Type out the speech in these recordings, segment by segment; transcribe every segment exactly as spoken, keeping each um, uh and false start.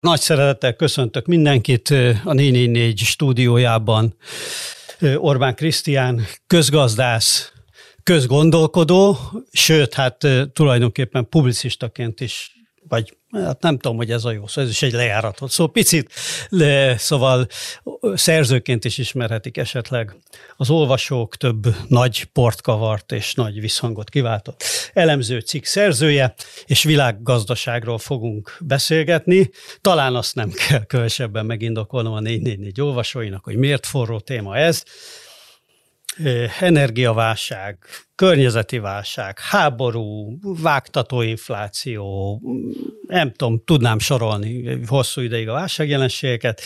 Nagy szeretettel köszöntök mindenkit a négy négy négy stúdiójában. Orbán Krisztián közgazdász, közgondolkodó, sőt, hát tulajdonképpen publicistaként is, vagy hát nem tudom, hogy ez a jó szó, ez is egy lejáratott szó, picit, szóval szerzőként is ismerhetik esetleg. Az olvasók több nagy port kavart és nagy visszhangot kiváltott elemző cikk szerzője, és világgazdaságról fogunk beszélgetni. Talán azt nem kell különösebben megindokolnom a négy négy négy olvasóinak, hogy miért forró téma ez. Energiaválság, környezeti válság, háború, vágtatóinfláció, nem tudom, tudnám sorolni hosszú ideig a válságjelenségeket.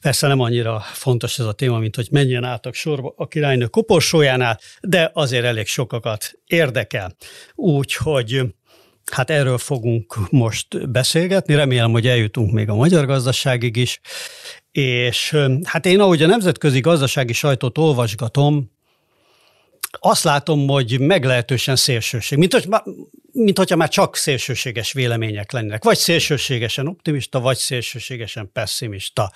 Persze nem annyira fontos ez a téma, mint hogy menjen át a sorba a királynő koporsójánál, de azért elég sokakat érdekel. Úgyhogy hát erről fogunk most beszélgetni, remélem, hogy eljutunk még a magyar gazdaságig is, és hát én, ahogy a nemzetközi gazdasági sajtót olvasgatom, azt látom, hogy meglehetősen szélsőség, mint, hogy, mint hogyha már csak szélsőséges vélemények lennének. Vagy szélsőségesen optimista, vagy szélsőségesen pessimista.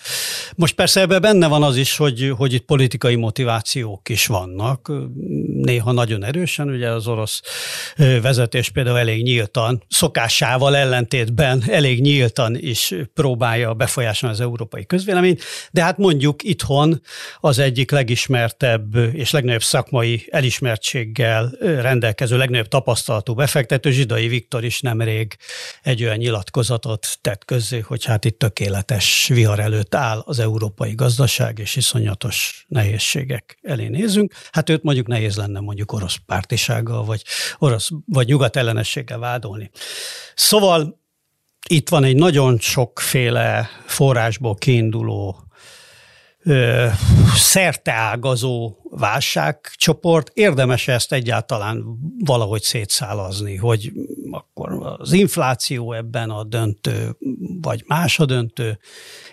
Most persze ebben benne van az is, hogy, hogy itt politikai motivációk is vannak, néha nagyon erősen, ugye az orosz vezetés például elég nyíltan, szokásával ellentétben elég nyíltan is próbálja befolyásolni az európai közvéleményt, de hát mondjuk itthon az egyik legismertebb és legnagyobb szakmai elismertséggel rendelkező, legnagyobb tapasztalatú befektető, Zsidai Viktor is nemrég egy olyan nyilatkozatot tett közzé, hogy hát itt tökéletes vihar előtt áll az európai gazdaság, és iszonyatos nehézségek elé nézünk. Hát őt mondjuk nehéz lenne mondjuk orosz pártisággal, vagy orosz, vagy nyugat ellenességgel vádolni. Szóval itt van egy nagyon sokféle forrásból kiinduló szerteágazó válságcsoport, érdemes ezt egyáltalán valahogy szétszálazni, hogy akkor az infláció ebben a döntő, vagy más a döntő,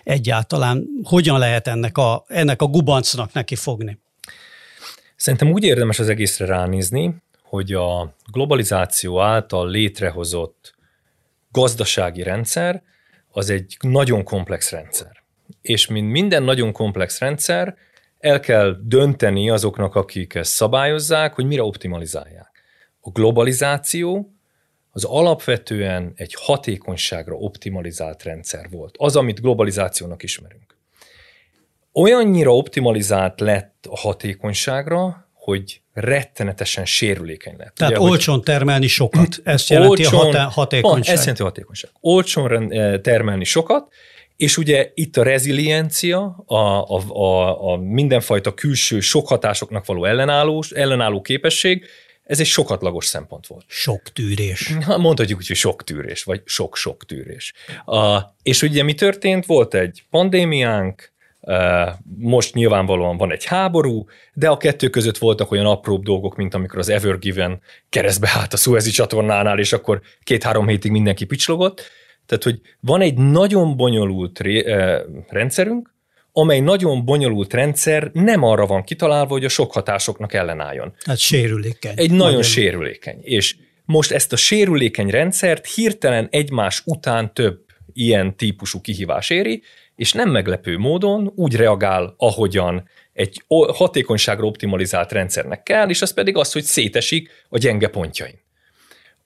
egyáltalán hogyan lehet ennek a, ennek a gubancnak neki fogni? Szerintem úgy érdemes az egészre ránézni, hogy a globalizáció által létrehozott gazdasági rendszer az egy nagyon komplex rendszer. És mint minden nagyon komplex rendszer, el kell dönteni azoknak, akik ezt szabályozzák, hogy mire optimalizálják. A globalizáció az alapvetően egy hatékonyságra optimalizált rendszer volt. Az, amit globalizációnak ismerünk. Olyannyira optimalizált lett a hatékonyságra, hogy rettenetesen sérülékeny lett. Tehát ugye, olcsón termelni sokat. Ezt jelenti olcsón, a hatékonyság. Van, ezt jelenti a hatékonyság. Olcsón termelni sokat, és ugye itt a reziliencia, a, a, a, a mindenfajta külső sok hatásoknak való ellenállós, ellenálló képesség, ez egy sokatlagos szempont volt. Sok tűrés. Mondhatjuk úgy, hogy sok tűrés, vagy sok-sok tűrés. A, és ugye mi történt? Volt egy pandémiánk, most nyilvánvalóan van egy háború, de a kettő között voltak olyan apróbb dolgok, mint amikor az Ever Given keresztbe állt a Szuezi csatornánál, és akkor két-három hétig mindenki picslogott. Tehát, hogy van egy nagyon bonyolult rendszerünk, amely nagyon bonyolult rendszer nem arra van kitalálva, hogy a sok hatásoknak ellenálljon. Hát sérülékeny. Egy nagyon, nagyon sérülékeny. És most ezt a sérülékeny rendszert hirtelen egymás után több ilyen típusú kihívás éri, és nem meglepő módon úgy reagál, ahogyan egy hatékonyságra optimalizált rendszernek kell, és az pedig az, hogy szétesik a gyenge pontjain.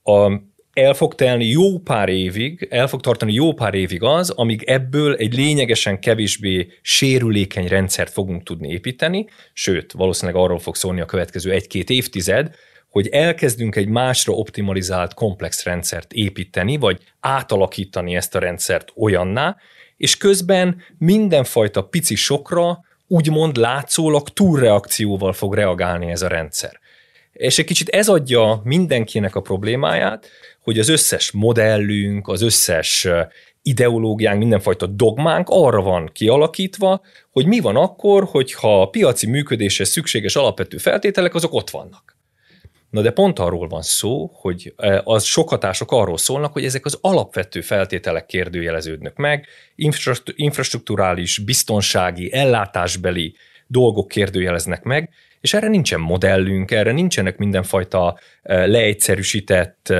A El fog telni jó pár évig, el fog tartani jó pár évig az, amíg ebből egy lényegesen kevésbé sérülékeny rendszert fogunk tudni építeni, sőt, valószínűleg arról fog szólni a következő egy-két évtized, hogy elkezdünk egy másra optimalizált komplex rendszert építeni, vagy átalakítani ezt a rendszert olyanná, és közben mindenfajta pici sokra, úgymond látszólag túlreakcióval fog reagálni ez a rendszer. És egy kicsit ez adja mindenkinek a problémáját, hogy az összes modellünk, az összes ideológiánk, mindenfajta dogmánk arra van kialakítva, hogy mi van akkor, hogyha a piaci működéshez szükséges alapvető feltételek, azok ott vannak. Na de pont arról van szó, hogy az sok hatások arról szólnak, hogy ezek az alapvető feltételek kérdőjeleződnek meg, infrastrukturális, biztonsági, ellátásbeli dolgok kérdőjeleznek meg, és erre nincsen modellünk, erre nincsenek mindenfajta leegyszerűsített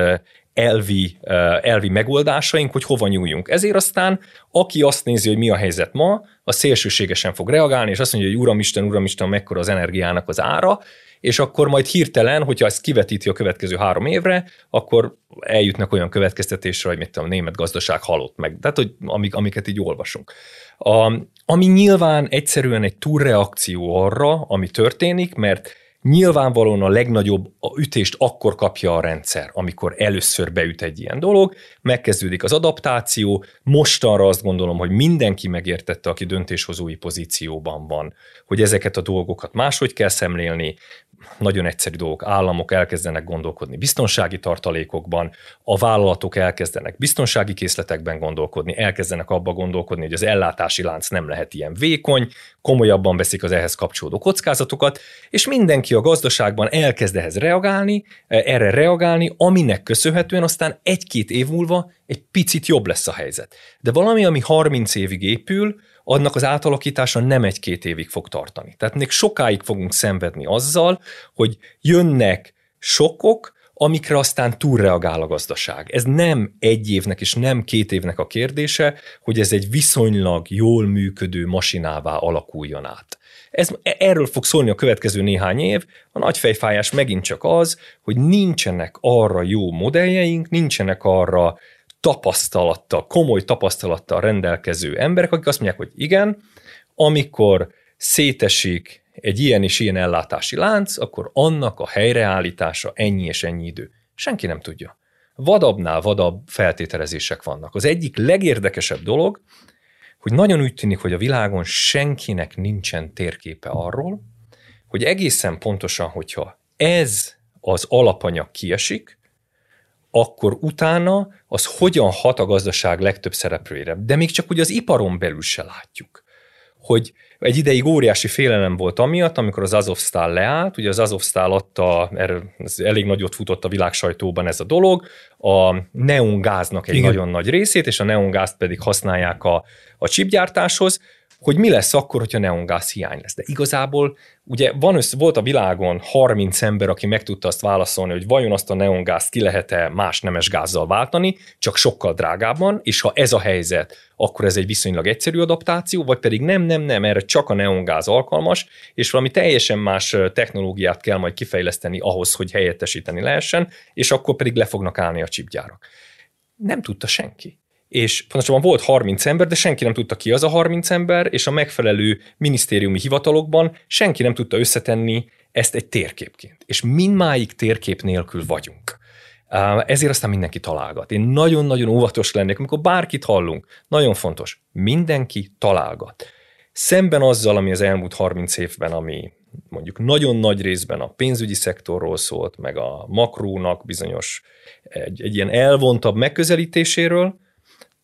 elvi, elvi megoldásaink, hogy hova nyúljunk. Ezért aztán, aki azt nézi, hogy mi a helyzet ma, az szélsőségesen fog reagálni, és azt mondja, hogy uramisten, uramisten, mekkora az energiának az ára, és akkor majd hirtelen, hogyha ezt kivetíti a következő három évre, akkor eljutnak olyan következtetésre, hogy mit tudom, a német gazdaság halott meg, tehát hogy amik, amiket így olvasunk. A, ami nyilván egyszerűen egy túlreakció arra, ami történik, mert nyilvánvalóan a legnagyobb ütést akkor kapja a rendszer, amikor először beüt egy ilyen dolog, megkezdődik az adaptáció, mostanra azt gondolom, hogy mindenki megértette, aki döntéshozói pozícióban van, hogy ezeket a dolgokat máshogy kell szemlélni, nagyon egyszerű dolgok, államok elkezdenek gondolkodni biztonsági tartalékokban, a vállalatok elkezdenek biztonsági készletekben gondolkodni, elkezdenek abba gondolkodni, hogy az ellátási lánc nem lehet ilyen vékony, komolyabban veszik az ehhez kapcsolódó kockázatokat, és mindenki a gazdaságban elkezd ehhez reagálni, erre reagálni, aminek köszönhetően aztán egy-két év múlva egy picit jobb lesz a helyzet. De valami, ami harminc évig épül, annak az átalakítása nem egy-két évig fog tartani. Tehát még sokáig fogunk szenvedni azzal, hogy jönnek sokkok, amikre aztán túlreagál a gazdaság. Ez nem egy évnek és nem két évnek a kérdése, hogy ez egy viszonylag jól működő masinává alakuljon át. Ez, erről fog szólni a következő néhány év. A nagy fejfájás megint csak az, hogy nincsenek arra jó modelljeink, nincsenek arra tapasztalattal, komoly tapasztalattal rendelkező emberek, akik azt mondják, hogy igen, amikor szétesik egy ilyen és ilyen ellátási lánc, akkor annak a helyreállítása ennyi és ennyi idő. Senki nem tudja. Vadabbnál vadabb feltételezések vannak. Az egyik legérdekesebb dolog, hogy nagyon úgy tűnik, hogy a világon senkinek nincsen térképe arról, hogy egészen pontosan, hogyha ez az alapanyag kiesik, akkor utána az hogyan hat a gazdaság legtöbb szereplőjére. De még csak ugye az iparon belül se látjuk, hogy egy ideig óriási félelem volt amiatt, amikor az Azovsztal leállt, ugye az Azovsztal adta, ez elég nagyot futott a világsajtóban ez a dolog, a neongáznak egy Igen. nagyon nagy részét, és a neongázt pedig használják a, a csipgyártáshoz, hogy mi lesz akkor, hogyha neongáz hiány lesz. De igazából ugye van össze, volt a világon harminc ember, aki meg tudta azt válaszolni, hogy vajon azt a neongázt ki lehet-e más nemes gázzal váltani, csak sokkal drágábban, és ha ez a helyzet, akkor ez egy viszonylag egyszerű adaptáció, vagy pedig nem, nem, nem, erre csak a neongáz alkalmas, és valami teljesen más technológiát kell majd kifejleszteni ahhoz, hogy helyettesíteni lehessen, és akkor pedig le fognak állni a csipgyárak. Nem tudta senki. És pontosabban volt harminc ember, de senki nem tudta ki az a harminc ember, és a megfelelő minisztériumi hivatalokban senki nem tudta összetenni ezt egy térképként. És mindmáig térkép nélkül vagyunk. Ezért aztán mindenki találgat. Én nagyon-nagyon óvatos lennék, amikor bárkit hallunk. Nagyon fontos, mindenki találgat. Szemben azzal, ami az elmúlt harminc évben, ami mondjuk nagyon nagy részben a pénzügyi szektorról szólt, meg a makrónak bizonyos egy, egy ilyen elvontabb megközelítéséről,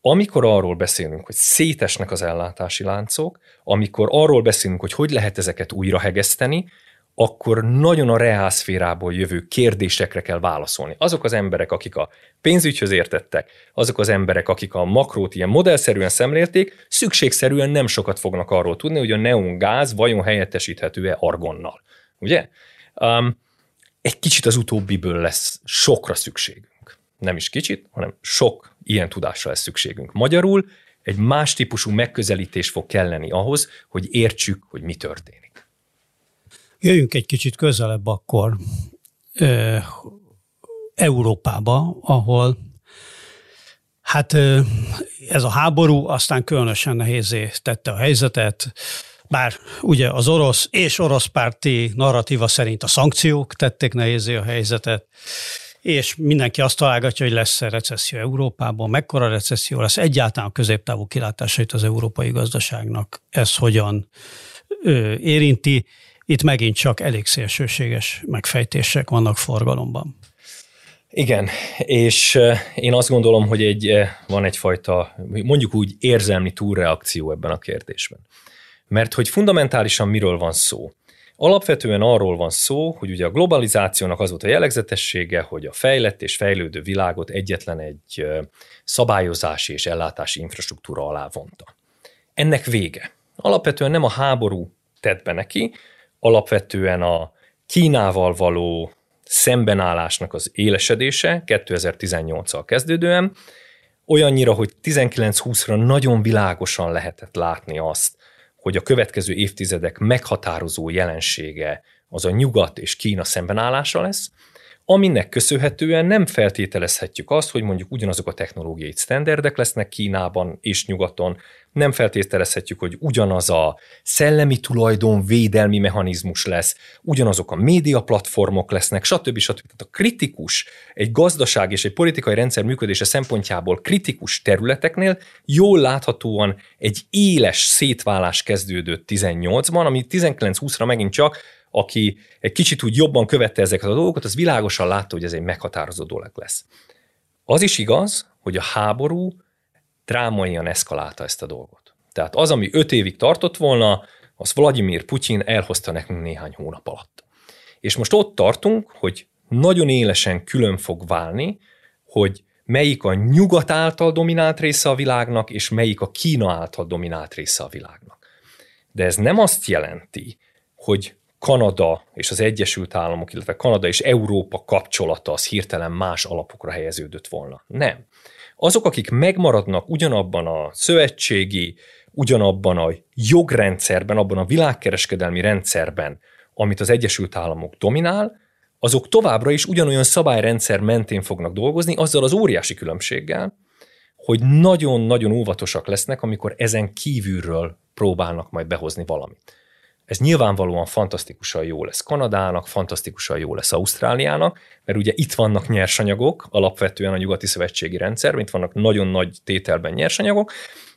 amikor arról beszélünk, hogy szétesnek az ellátási láncok, amikor arról beszélünk, hogy hogy lehet ezeket újra hegeszteni, akkor nagyon a reálszférából jövő kérdésekre kell válaszolni. Azok az emberek, akik a pénzügyhöz értettek, azok az emberek, akik a makrót ilyen modellszerűen szemlélték, szükségszerűen nem sokat fognak arról tudni, hogy a neongáz vajon helyettesíthető-e argonnal. Ugye? Um, egy kicsit az utóbbiből lesz sokra szükségünk. Nem is kicsit, hanem sok ilyen tudásra lesz szükségünk. Magyarul egy más típusú megközelítés fog kelleni ahhoz, hogy értsük, hogy mi történik. Jöjjünk egy kicsit közelebb akkor e, Európába, ahol hát e, ez a háború aztán különösen nehézzé tette a helyzetet, bár ugye az orosz és oroszpárti narratíva szerint a szankciók tették nehézzé a helyzetet, és mindenki azt találgatja, hogy lesz-e recesszió Európában, mekkora recesszió lesz, egyáltalán a középtávú kilátásait az európai gazdaságnak ez hogyan ö, érinti. Itt megint csak elég szélsőséges megfejtések vannak forgalomban. Igen, és én azt gondolom, hogy egy, van egyfajta, mondjuk úgy érzelmi túlreakció ebben a kérdésben. Mert hogy fundamentálisan miről van szó? Alapvetően arról van szó, hogy ugye a globalizációnak az volt a jellegzetessége, hogy a fejlett és fejlődő világot egyetlen egy szabályozási és ellátási infrastruktúra alá vonta. Ennek vége. Alapvetően nem a háború tett be neki, alapvetően a Kínával való szembenállásnak az élesedése kétezer-tizennyolccal kezdődően, olyannyira, hogy tizenkilenc-húszra nagyon világosan lehetett látni azt, hogy a következő évtizedek meghatározó jelensége az a Nyugat és Kína szembenállása lesz, aminek köszönhetően nem feltételezhetjük azt, hogy mondjuk ugyanazok a technológiai sztenderdek lesznek Kínában és Nyugaton, nem feltételezhetjük, hogy ugyanaz a szellemi tulajdon védelmi mechanizmus lesz, ugyanazok a média platformok lesznek, stb. stb. Tehát a kritikus, egy gazdaság és egy politikai rendszer működése szempontjából kritikus területeknél jól láthatóan egy éles szétválás kezdődött tizennyolcban, ami tizenkilenc-húszra megint csak, aki egy kicsit úgy jobban követte ezeket a dolgokat, az világosan látta, hogy ez egy meghatározó dolog lesz. Az is igaz, hogy a háború drámaian eszkalálta ezt a dolgot. Tehát az, ami öt évig tartott volna, az Vladimir Putyin elhozta nekünk néhány hónap alatt. És most ott tartunk, hogy nagyon élesen külön fog válni, hogy melyik a Nyugat által dominált része a világnak, és melyik a Kína által dominált része a világnak. De ez nem azt jelenti, hogy Kanada és az Egyesült Államok, illetve Kanada és Európa kapcsolata az hirtelen más alapokra helyeződött volna. Nem. Azok, akik megmaradnak ugyanabban a szövetségi, ugyanabban a jogrendszerben, abban a világkereskedelmi rendszerben, amit az Egyesült Államok dominál, azok továbbra is ugyanolyan szabályrendszer mentén fognak dolgozni, azzal az óriási különbséggel, hogy nagyon-nagyon óvatosak lesznek, amikor ezen kívülről próbálnak majd behozni valamit. Ez nyilvánvalóan fantasztikusan jó lesz Kanadának, fantasztikusan jó lesz Ausztráliának, mert ugye itt vannak nyersanyagok, alapvetően a nyugati szövetségi rendszerben, itt vannak nagyon nagy tételben nyersanyagok,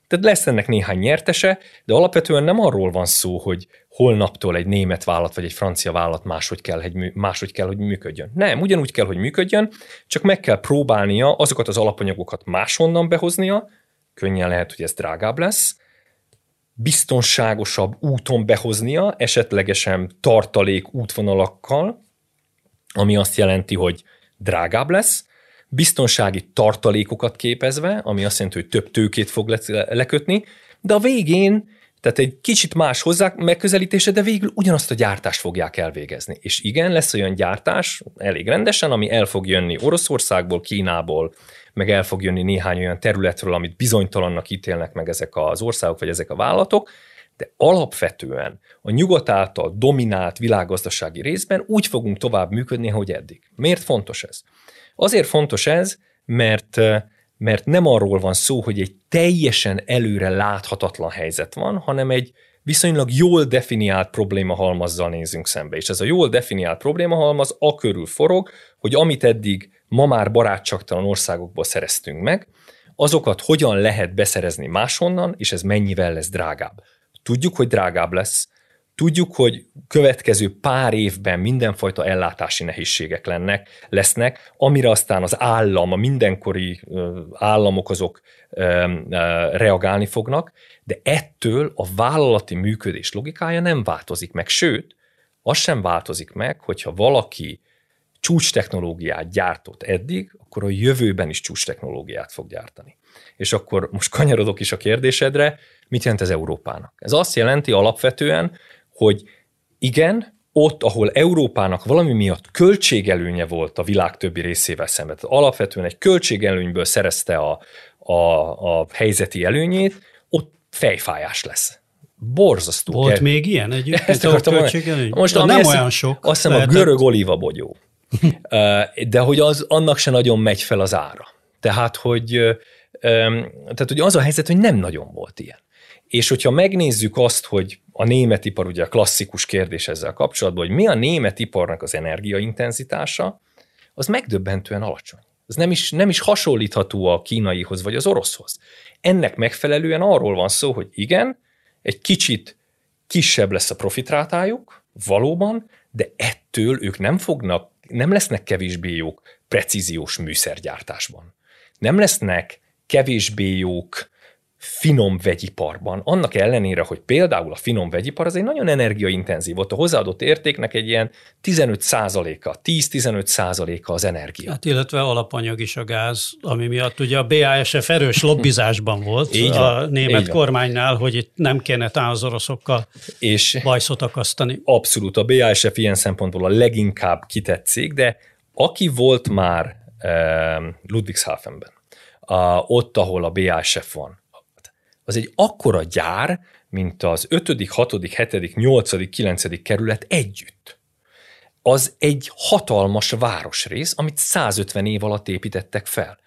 tehát lesz ennek néhány nyertese, de alapvetően nem arról van szó, hogy holnaptól egy német vállalat vagy egy francia vállalat máshogy kell, hogy, máshogy kell, hogy működjön. Nem, ugyanúgy kell, hogy működjön, csak meg kell próbálnia azokat az alapanyagokat máshonnan behoznia, könnyen lehet, hogy ez drágább lesz, biztonságosabb úton behoznia, esetlegesen tartalék útvonalakkal, ami azt jelenti, hogy drágább lesz, biztonsági tartalékokat képezve, ami azt jelenti, hogy több tőkét fog lekötni, de a végén, tehát egy kicsit más hozzá megközelítése, de végül ugyanazt a gyártást fogják elvégezni. És igen, lesz olyan gyártás, elég rendesen, ami el fog jönni Oroszországból, Kínából, meg el fog jönni néhány olyan területről, amit bizonytalannak ítélnek meg ezek az országok, vagy ezek a vállalatok, de alapvetően a Nyugat által dominált világgazdasági részben úgy fogunk tovább működni, ahogy eddig. Miért fontos ez? Azért fontos ez, mert, mert nem arról van szó, hogy egy teljesen előre láthatatlan helyzet van, hanem egy viszonylag jól definiált problémahalmazzal nézünk szembe. És ez a jól definiált problémahalmaz a körül forog, hogy amit eddig ma már barátságtalan országokból szereztünk meg, azokat hogyan lehet beszerezni máshonnan, és ez mennyivel lesz drágább. Tudjuk, hogy drágább lesz, tudjuk, hogy következő pár évben mindenfajta ellátási nehézségek lennek, lesznek, amire aztán az állam, a mindenkori államok azok reagálni fognak, de ettől a vállalati működés logikája nem változik meg, sőt, az sem változik meg, hogyha valaki csúcs technológiát gyártott eddig, akkor a jövőben is csúcs technológiát fog gyártani. És akkor most kanyarodok is a kérdésedre, mit jelent ez Európának? Ez azt jelenti alapvetően, hogy igen, ott, ahol Európának valami miatt költségelőnye volt a világ többi részével szemben, tehát alapvetően egy költségelőnyből szerezte a, a, a helyzeti előnyét, ott fejfájás lesz. Borzasztó. Volt kell. Még ilyen együtt, a költségelőny? Most nem ezt, olyan sok. Azt hiszem a görög olívabogyó. De hogy az, annak se nagyon megy fel az ára. Tehát hogy, tehát, hogy az a helyzet, hogy nem nagyon volt ilyen. És hogyha megnézzük azt, hogy a német ipar, ugye a klasszikus kérdés ezzel kapcsolatban, hogy mi a német iparnak az energiaintenzitása, az megdöbbentően alacsony. Ez nem is, nem is hasonlítható a kínaihoz vagy az oroszhoz. Ennek megfelelően arról van szó, hogy igen, egy kicsit kisebb lesz a profitrátájuk, valóban, de ettől ők nem fognak, nem lesznek kevésbé jók precíziós műszergyártásban. Nem lesznek kevésbé jók finom vegyiparban. Annak ellenére, hogy például a finom vegyipar az egy nagyon energiaintenzív volt. A hozzáadott értéknek egy ilyen tizenöt százaléka, tíz-tizenöt százaléka az energia. Hát illetve alapanyag is a gáz, ami miatt ugye a bé á es ef erős lobbizásban volt a német kormánynál, hogy itt nem kéne tán az oroszokkal bajszot akasztani. Abszolút, a bé á es ef ilyen szempontból a leginkább kitetszik, de aki volt már eh, Ludwigshafenben, a, ott, ahol a bé á es ef van, az egy akkora gyár, mint az ötödik, hatodik, hetedik, nyolcadik, kilencedik kerület együtt. Az egy hatalmas városrész, amit százötven év alatt építettek fel.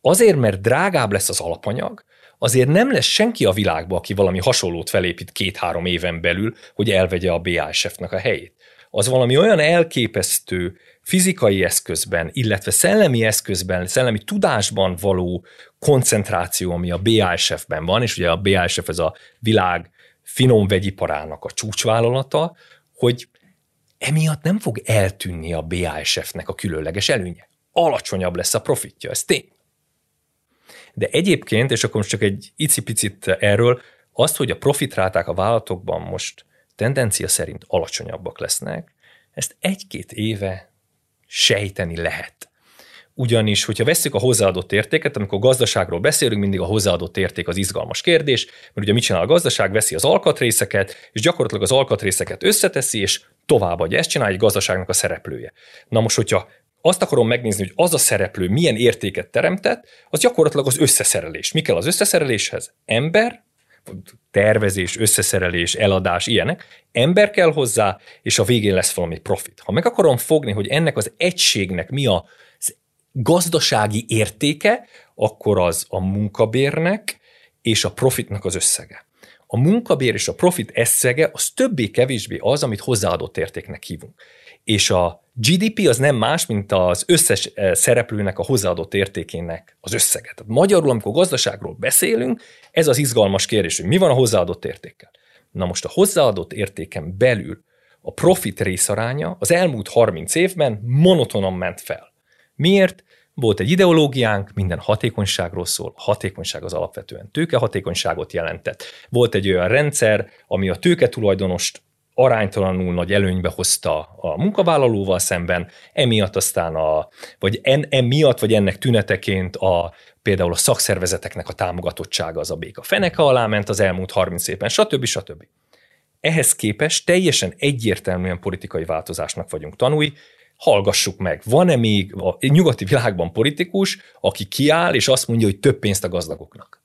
Azért, mert drágább lesz az alapanyag, azért nem lesz senki a világban, aki valami hasonlót felépít két-három éven belül, hogy elvegye a bé á es ef-nek a helyét. Az valami olyan elképesztő fizikai eszközben, illetve szellemi eszközben, szellemi tudásban való koncentráció, ami a bé á es ef-ben van, és ugye a bé á es ef ez a világ finom vegyiparának a csúcsvállalata, hogy emiatt nem fog eltűnni a bé á es ef-nek a különleges előnye. Alacsonyabb lesz a profitja, ez tény. De egyébként, és akkor most csak egy icipicit erről, azt, hogy a profitráták a vállalatokban most tendencia szerint alacsonyabbak lesznek, ezt egy-két éve sejteni lehet. Ugyanis, hogyha vesszük a hozzáadott értéket, amikor gazdaságról beszélünk, mindig a hozzáadott érték az izgalmas kérdés, mert ugye mit csinál a gazdaság, veszi az alkatrészeket, és gyakorlatilag az alkatrészeket összeteszi, és továbbadja. Ezt csinál egy gazdaságnak a szereplője. Na most, hogyha azt akarom megnézni, hogy az a szereplő milyen értéket teremtett, az gyakorlatilag az összeszerelés. Mi kell az összeszereléshez? Ember, tervezés, összeszerelés, eladás, ilyenek. Ember kell hozzá, és a végén lesz valami profit. Ha meg akarom fogni, hogy ennek az egységnek mi a gazdasági értéke, akkor az a munkabérnek és a profitnak az összege. A munkabér és a profit összege az többé-kevésbé az, amit hozzáadott értéknek hívunk. És a gé dé pé az nem más, mint az összes szereplőnek a hozzáadott értékének az összege. Tehát magyarul, amikor gazdaságról beszélünk, ez az izgalmas kérdés, hogy mi van a hozzáadott értékkel. Na most a hozzáadott értéken belül a profit részaránya az elmúlt harminc évben monotonan ment fel. Miért? Volt egy ideológiánk, minden hatékonyságról szól, a hatékonyság az alapvetően tőkehatékonyságot jelentett. Volt egy olyan rendszer, ami a tőketulajdonost aránytalanul nagy előnybe hozta a munkavállalóval szemben, emiatt aztán a, vagy en, emiatt, vagy ennek tüneteként a, például a szakszervezeteknek a támogatottsága az a béka feneke alá ment az elmúlt harminc évben, stb. stb. Ehhez képest teljesen egyértelműen politikai változásnak vagyunk tanúi. Hallgassuk meg, van-e még a nyugati világban politikus, aki kiáll és azt mondja, hogy több pénzt a gazdagoknak?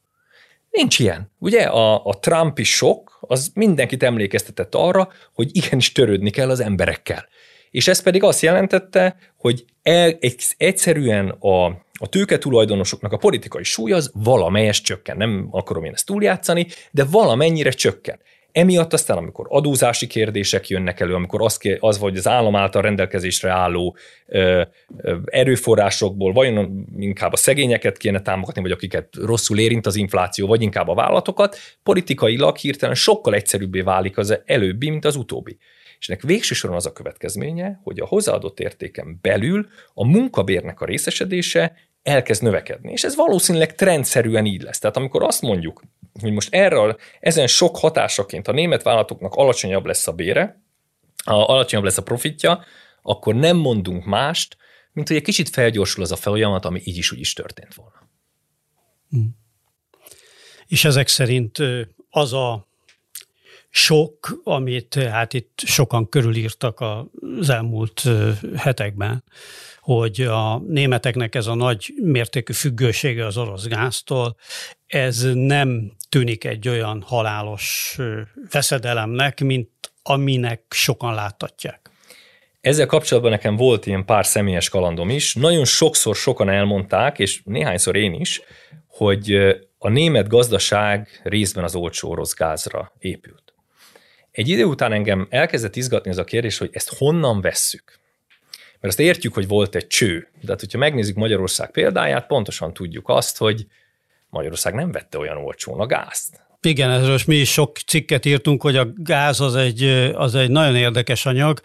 Nincs ilyen. Ugye a, a Trumpi sok, az mindenkit emlékeztetett arra, hogy igenis törődni kell az emberekkel. És ez pedig azt jelentette, hogy el, egyszerűen a, a tőketulajdonosoknak a politikai súlya az valamelyes csökken. Nem akarom én ezt túljátszani, de valamennyire csökken. Emiatt aztán, amikor adózási kérdések jönnek elő, amikor az, az vagy az állam által rendelkezésre álló ö, ö, erőforrásokból vajon inkább a szegényeket kéne támogatni, vagy akiket rosszul érint az infláció, vagy inkább a vállalatokat, politikailag hirtelen sokkal egyszerűbbé válik az előbbi, mint az utóbbi. És ennek végső soron az a következménye, hogy a hozzáadott értéken belül a munkabérnek a részesedése elkezd növekedni. És ez valószínűleg trendszerűen így lesz. Tehát amikor azt mondjuk, hogy most erről, ezen sok hatásaként a német vállalatoknak alacsonyabb lesz a bére, a, alacsonyabb lesz a profitja, akkor nem mondunk mást, mint hogy egy kicsit felgyorsul az a folyamat, ami így is úgy is történt volna. És ezek szerint az a sok, amit hát itt sokan körülírtak az elmúlt hetekben, hogy a németeknek ez a nagy mértékű függősége az orosz gáztól, ez nem tűnik egy olyan halálos veszedelemnek, mint aminek sokan láttatják. Ezzel kapcsolatban nekem volt ilyen pár személyes kalandom is. Nagyon sokszor sokan elmondták, és néhányszor én is, hogy a német gazdaság részben az olcsó orosz gázra épült. Egy idő után engem elkezdett izgatni az a kérdés, hogy ezt honnan vesszük. Mert azt értjük, hogy volt egy cső. De hát, hogyha megnézzük Magyarország példáját, pontosan tudjuk azt, hogy Magyarország nem vette olyan olcsón a gázt. Igen, ez most mi is sok cikket írtunk, hogy a gáz az egy, az egy nagyon érdekes anyag,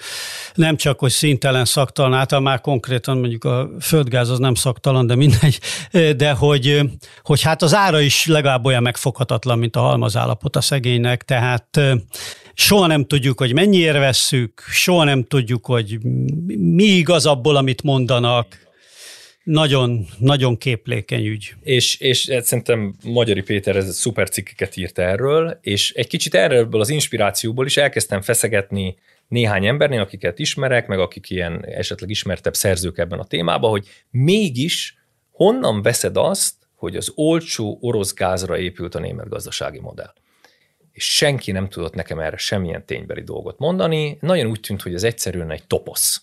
nem csak, hogy színtelen, szaktalan, által már konkrétan mondjuk a földgáz az nem szaktalan, de mindegy, de hogy, hogy hát az ára is legalább olyan megfoghatatlan, mint a halmazállapot a szegénynek, tehát soha nem tudjuk, hogy mennyiért vesszük, soha nem tudjuk, hogy mi igaz abból, amit mondanak. Nagyon, nagyon képlékeny ügy. És, és szerintem Magyari Péter ez szuper cikkeket írt erről, és egy kicsit erről az inspirációból is elkezdtem feszegetni néhány embernél, akiket ismerek, meg akik ilyen esetleg ismertebb szerzők ebben a témában, hogy mégis honnan veszed azt, hogy az olcsó orosz gázra épült a német gazdasági modell. És senki nem tudott nekem erre semmilyen ténybeli dolgot mondani. Nagyon úgy tűnt, hogy ez egyszerűen egy toposz.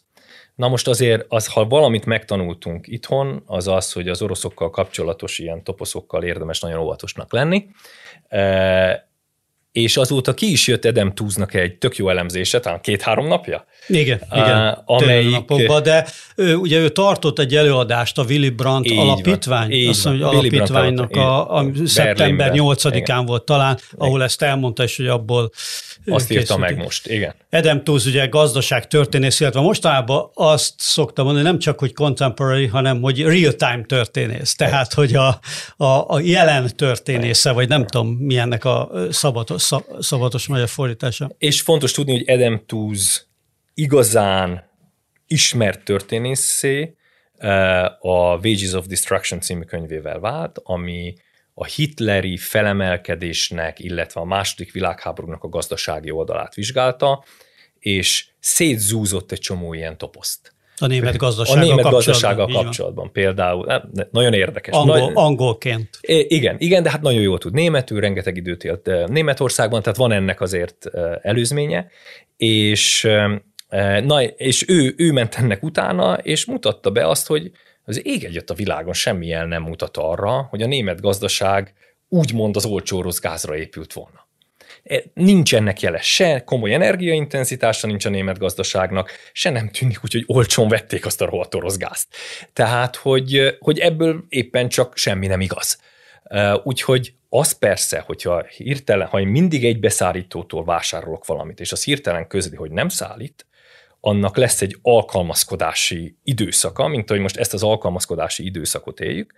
Na most azért, az, ha valamit megtanultunk itthon, az az, hogy az oroszokkal kapcsolatos ilyen toposzokkal érdemes nagyon óvatosnak lenni, e- és azóta ki is jött Adam Tooze-nak egy tök jó elemzése, talán két-három napja? Igen, a- igen, amelyik... napokban, de ő, ugye ő tartott egy előadást a Willy Brandt így alapítvány, van, azt mondja, hogy alapítványnak a, a szeptember nyolcadikán igen. volt talán, ahol igen. ezt elmondta, és hogy abból... Azt írta készült. Meg most, igen. Adam Tooze ugye gazdaságtörténész, illetve mostanában azt szoktam mondani, nem csak, hogy contemporary, hanem, hogy real-time történész. Tehát, hogy a, a, a jelen történésze, vagy nem tudom, mi ennek a szabatos, szab, szabatos magyar fordítása. És fontos tudni, hogy Adam Tooze igazán ismert történészé a Wages of Destruction című könyvével vált, ami a hitleri felemelkedésnek, illetve a második világháborúnak a gazdasági oldalát vizsgálta, és szétzúzott egy csomó ilyen toposzt. A német gazdasággal kapcsolatban. A német gazdasággal kapcsolatban például. Nagyon érdekes. Angol, Nagy, angolként. Igen, igen, de hát nagyon jól tud németül, rengeteg időt élt Németországban, tehát van ennek azért előzménye, és, na, és ő, ő ment ennek utána, és mutatta be azt, hogy az ég egyet a világon semmi jel nem mutat arra, hogy a német gazdaság úgymond az olcsó orosz gázra épült volna. Nincs ennek jele se, komoly energiaintenzitása nincs a német gazdaságnak, se nem tűnik úgy, hogy olcsón vették azt a rohadt orosz gázt. Tehát, hogy, hogy ebből éppen csak semmi nem igaz. Úgyhogy az persze, hogyha hirtelen, ha én mindig egy beszállítótól vásárolok valamit, és az hirtelen közli, hogy nem szállít, annak lesz egy alkalmazkodási időszaka, mint ahogy most ezt az alkalmazkodási időszakot éljük.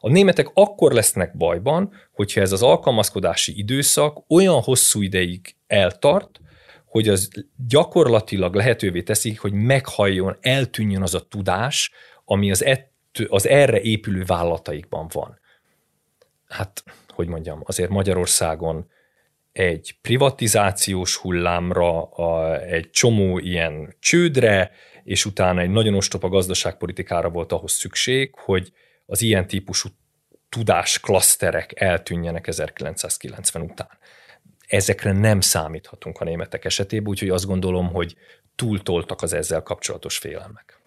A németek akkor lesznek bajban, hogyha ez az alkalmazkodási időszak olyan hosszú ideig eltart, hogy az gyakorlatilag lehetővé teszik, hogy meghalljon, eltűnjön az a tudás, ami az, ett- az erre épülő vállalataikban van. Hát, hogy mondjam, azért Magyarországon egy privatizációs hullámra, a, egy csomó ilyen csődre, és utána egy nagyon ostoba gazdaságpolitikára volt ahhoz szükség, hogy az ilyen típusú tudásklaszterek eltűnjenek ezerkilencszázkilencven után. Ezekre nem számíthatunk a németek esetében, úgyhogy azt gondolom, hogy túltoltak az ezzel kapcsolatos félelmek.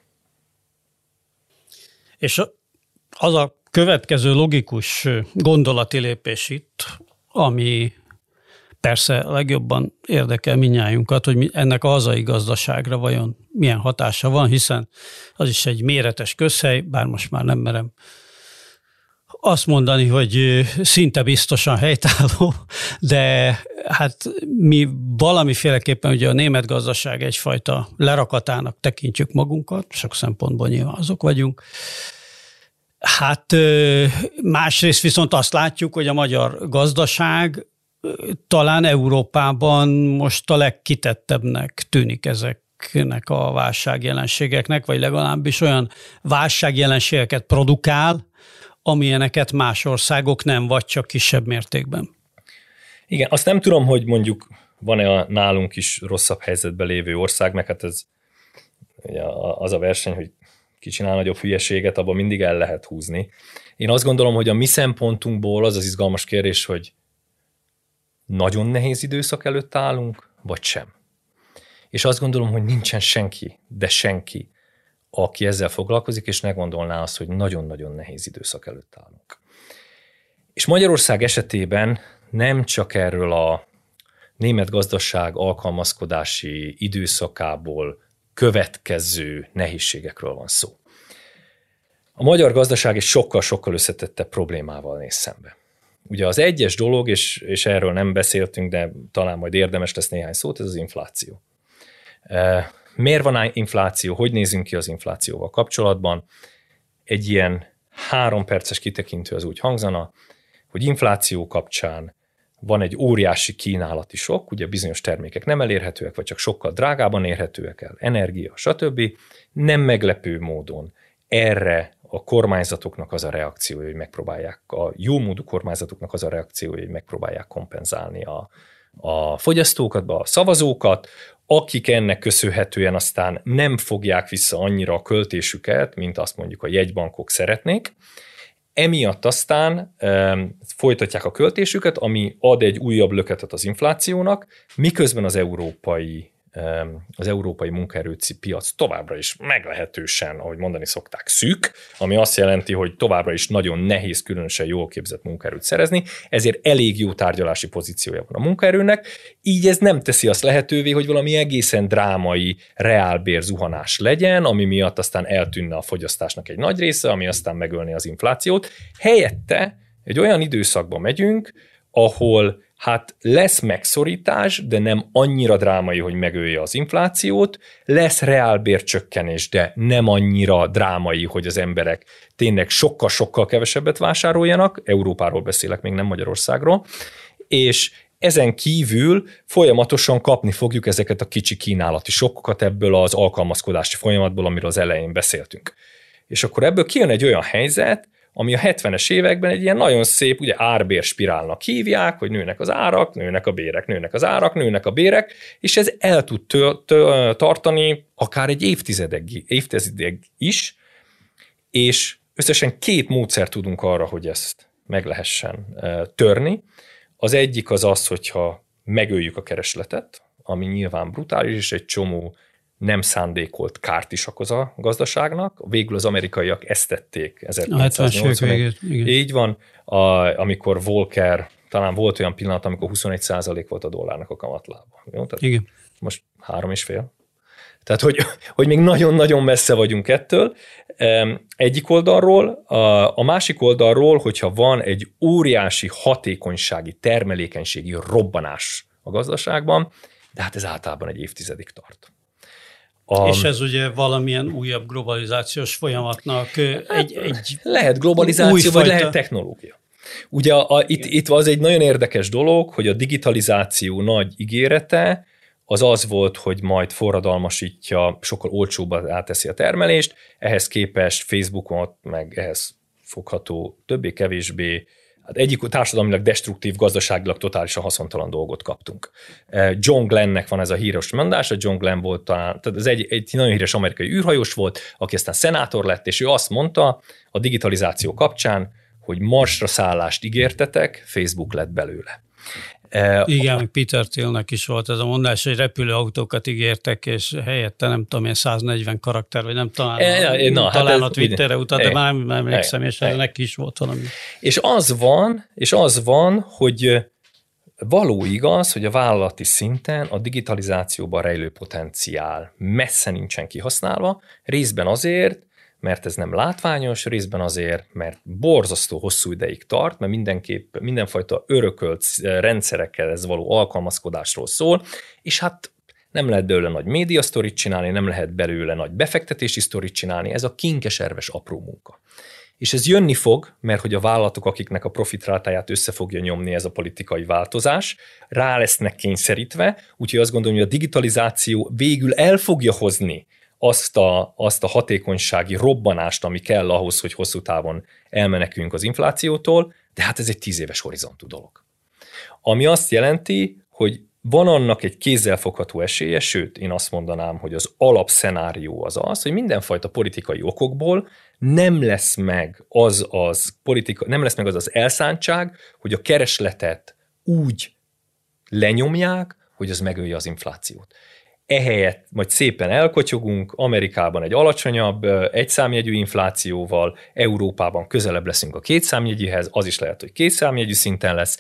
És az a következő logikus gondolati lépés itt, ami persze legjobban érdekel mindnyájunkat, hogy ennek a hazai gazdaságra vajon milyen hatása van, hiszen az is egy méretes közhely, bár most már nem merem azt mondani, hogy szinte biztosan helytálló, de hát mi valamiféleképpen ugye a német gazdaság egyfajta lerakatának tekintjük magunkat, sok szempontból nyilván azok vagyunk. Hát másrészt viszont azt látjuk, hogy a magyar gazdaság talán Európában most a legkitettebbnek tűnik ezeknek a válságjelenségeknek, vagy legalábbis olyan válságjelenségeket produkál, amilyeneket más országok nem, vagy csak kisebb mértékben. Igen, azt nem tudom, hogy mondjuk van-e a nálunk is rosszabb helyzetben lévő ország, meg hát ez ugye az a verseny, hogy ki csinál nagyobb hülyeséget, abban mindig el lehet húzni. Én azt gondolom, hogy a mi szempontunkból az az izgalmas kérdés, hogy nagyon nehéz időszak előtt állunk, vagy sem. És azt gondolom, hogy nincsen senki, de senki, aki ezzel foglalkozik, és ne gondolná azt, hogy nagyon-nagyon nehéz időszak előtt állunk. És Magyarország esetében nem csak erről a német gazdaság alkalmazkodási időszakából következő nehézségekről van szó. A magyar gazdaság egy sokkal-sokkal összetettebb problémával néz szembe. Ugye az egyes dolog, és, és erről nem beszéltünk, de talán majd érdemes lesz néhány szót, ez az infláció. Miért van infláció? Hogy nézünk ki az inflációval kapcsolatban? Egy ilyen három perces kitekintő az úgy hangzana, hogy infláció kapcsán van egy óriási kínálati sok, ugye bizonyos termékek nem elérhetőek, vagy csak sokkal drágában érhetőek el, energia, stb. Nem meglepő módon erre a kormányzatoknak az a reakciója, hogy megpróbálják, a jó módú kormányzatoknak az a reakciója, hogy megpróbálják kompenzálni a, a fogyasztókat, a szavazókat, akik ennek köszönhetően aztán nem fogják vissza annyira a költésüket, mint azt mondjuk a jegybankok szeretnék. Emiatt aztán um, folytatják a költésüket, ami ad egy újabb löketet az inflációnak, miközben az európai, um, az európai munkaerőpiac továbbra is meglehetősen, ahogy mondani szokták, szűk, ami azt jelenti, hogy továbbra is nagyon nehéz különösen jól képzett munkaerőt szerezni, ezért elég jó tárgyalási pozíciója van a munkaerőnek, így ez nem teszi azt lehetővé, hogy valami egészen drámai reálbér zuhanás legyen, ami miatt aztán eltűnne a fogyasztásnak egy nagy része, ami aztán megölné az inflációt. Helyette egy olyan időszakba megyünk, ahol hát lesz megszorítás, de nem annyira drámai, hogy megölje az inflációt, lesz reálbércsökkenés, de nem annyira drámai, hogy az emberek tényleg sokkal-sokkal kevesebbet vásároljanak, Európáról beszélek, még nem Magyarországról, és ezen kívül folyamatosan kapni fogjuk ezeket a kicsi kínálati sokkokat ebből az alkalmazkodási folyamatból, amiről az elején beszéltünk. És akkor ebből kijön egy olyan helyzet, ami a hetvenes években egy ilyen nagyon szép, ugye árbérspirálnak hívják, hogy nőnek az árak, nőnek a bérek, nőnek az árak, nőnek a bérek, és ez el tud tö- tö- tartani akár egy évtizedeg, évtizedeg is, és összesen két módszer tudunk arra, hogy ezt meg lehessen törni. Az egyik az az, hogyha megöljük a keresletet, ami nyilván brutális, és egy csomó nem szándékolt kárt is okoz a gazdaságnak. Végül az amerikaiak ezt tették. ezerkilencszáznyolcvanig Így van, a, amikor Volcker, talán volt olyan pillanat, amikor huszonegy százalék volt a dollárnak a kamatlába. Jó? Igen. Most három és fél. Tehát, hogy, hogy még nagyon-nagyon messze vagyunk ettől. Egyik oldalról, a, a másik oldalról, hogyha van egy óriási hatékonysági, termelékenységi robbanás a gazdaságban, de hát ez általában egy évtizedig tart. A... És ez ugye valamilyen újabb globalizációs folyamatnak hát, egy, egy... Lehet globalizáció, újfajta... vagy lehet technológia. Ugye a, a, itt, itt az egy nagyon érdekes dolog, hogy a digitalizáció nagy ígérete az az volt, hogy majd forradalmasítja, sokkal olcsóbbá átteszi a termelést, ehhez képest Facebookot, meg ehhez fogható többé-kevésbé, hát egyik társadalmilag destruktív, gazdaságilag totálisan haszontalan dolgot kaptunk. John Glennnek van ez a híres mondása, John Glenn volt talán, tehát ez egy, egy nagyon híres amerikai űrhajós volt, aki aztán szenátor lett, és ő azt mondta a digitalizáció kapcsán, hogy Marsra szállást ígértetek, Facebook lett belőle. Igen, a... Peter Thielnek is volt ez a mondás, hogy repülőautókat ígértek, és helyette nem tudom én száznegyven karakter, vagy nem talán, e, na, talán hát a Twitterre utat, de már nem emlékszem, és ennek is volt valami. És az van, és az van, hogy való igaz, hogy a vállalati szinten a digitalizációban rejlő potenciál messze nincsen kihasználva, részben azért, mert ez nem látványos, részben azért, mert borzasztó hosszú ideig tart, mert mindenképp mindenfajta örökölt rendszerekkel ez való alkalmazkodásról szól, és hát nem lehet belőle nagy média sztorit csinálni, nem lehet belőle nagy befektetési sztorit csinálni, ez a kinkeserves apró munka. És ez jönni fog, mert hogy a vállalatok, akiknek a profitrátáját össze fogja nyomni ez a politikai változás, rá lesznek kényszerítve, úgyhogy azt gondolom, hogy a digitalizáció végül el fogja hozni Azt a, azt a hatékonysági robbanást, ami kell ahhoz, hogy hosszú távon elmeneküljünk az inflációtól, de hát ez egy tíz éves horizontú dolog. Ami azt jelenti, hogy van annak egy kézzelfogható esélye, sőt, én azt mondanám, hogy az alapszenárió az az, hogy mindenfajta politikai okokból nem lesz meg az az, politika, nem lesz meg az, az elszántság, hogy a keresletet úgy lenyomják, hogy az megölje az inflációt. Ehelyett majd szépen elkotyogunk, Amerikában egy alacsonyabb, egyszámjegyű inflációval, Európában közelebb leszünk a kétszámjegyűhez, az is lehet, hogy kétszámjegyű szinten lesz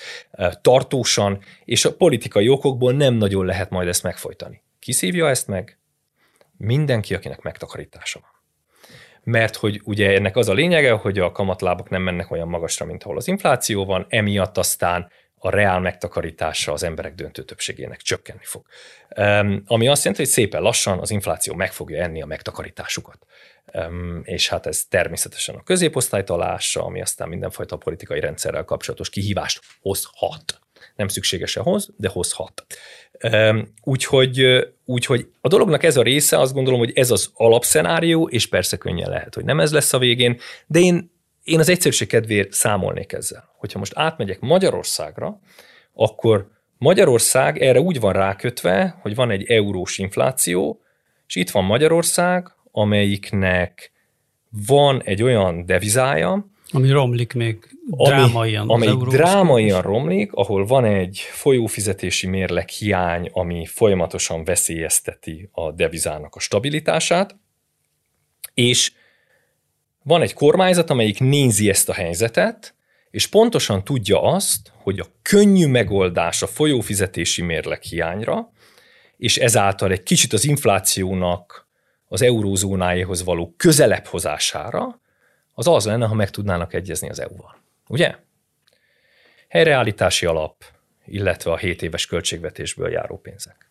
tartósan, és a politikai okokból nem nagyon lehet majd ezt megfojtani. Ki szívja ezt meg? Mindenki, akinek megtakarítása van. mert hogy ugye ennek az a lényege, hogy a kamatlábak nem mennek olyan magasra, mint ahol az infláció van, emiatt aztán a reál megtakarítása az emberek döntő többségének csökkenni fog. Um, ami azt jelenti, hogy szépen lassan az infláció meg fogja enni a megtakarításukat. Um, és hát ez természetesen a középosztályt alássa, ami aztán mindenfajta politikai rendszerrel kapcsolatos kihívást hozhat. Nem szükségesen hoz, de hozhat. Um, úgyhogy, úgyhogy a dolognak ez a része, azt gondolom, hogy ez az alapszenárió, és persze könnyen lehet, hogy nem ez lesz a végén, de én Én az egyszerűség kedvéért számolnék ezzel. Hogyha most átmegyek Magyarországra, akkor Magyarország erre úgy van rákötve, hogy van egy eurós infláció, és itt van Magyarország, amelyiknek van egy olyan devizája, ami romlik még drámaian. Ami, ami drámaian romlik, ahol van egy folyófizetési mérleg hiány, ami folyamatosan veszélyezteti a devizának a stabilitását, és van egy kormányzat, amelyik nézi ezt a helyzetet, és pontosan tudja azt, hogy a könnyű megoldás a folyófizetési mérleg hiányra, és ezáltal egy kicsit az inflációnak az eurózónájához való közelebb hozására, az az lenne, ha meg tudnának egyezni az é u-val. Ugye? Helyreállítási alap, illetve a hét éves költségvetésből járó pénzek.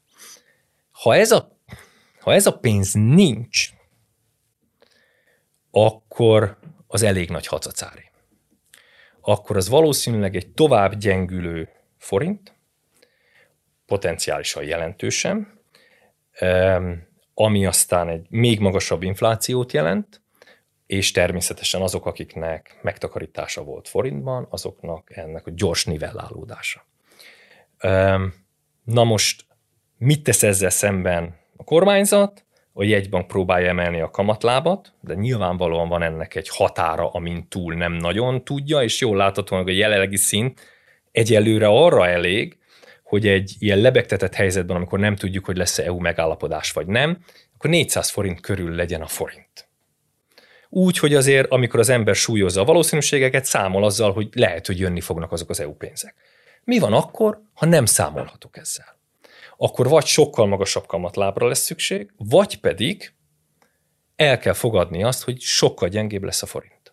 Ha ez a, ha ez a pénz nincs, akkor az elég nagy hacacári. Akkor az valószínűleg egy tovább gyengülő forint, potenciálisan jelentősen, ami aztán egy még magasabb inflációt jelent, és természetesen azok, akiknek megtakarítása volt forintban, azoknak ennek a gyors nivellálódása. Na most mit tesz ezzel szemben a kormányzat? A jegybank próbálja emelni a kamatlábat, de nyilvánvalóan van ennek egy határa, amin túl nem nagyon tudja, és jól láthatóan, hogy a jelenlegi szint egyelőre arra elég, hogy egy ilyen lebegtetett helyzetben, amikor nem tudjuk, hogy lesz-e é u megállapodás vagy nem, akkor négyszáz forint körül legyen a forint. Úgy, hogy azért, amikor az ember súlyozza a valószínűségeket, számol azzal, hogy lehet, hogy jönni fognak azok az é u pénzek. Mi van akkor, ha nem számolhatok ezzel? Akkor vagy sokkal magasabb kamatlábra lesz szükség, vagy pedig el kell fogadni azt, hogy sokkal gyengébb lesz a forint.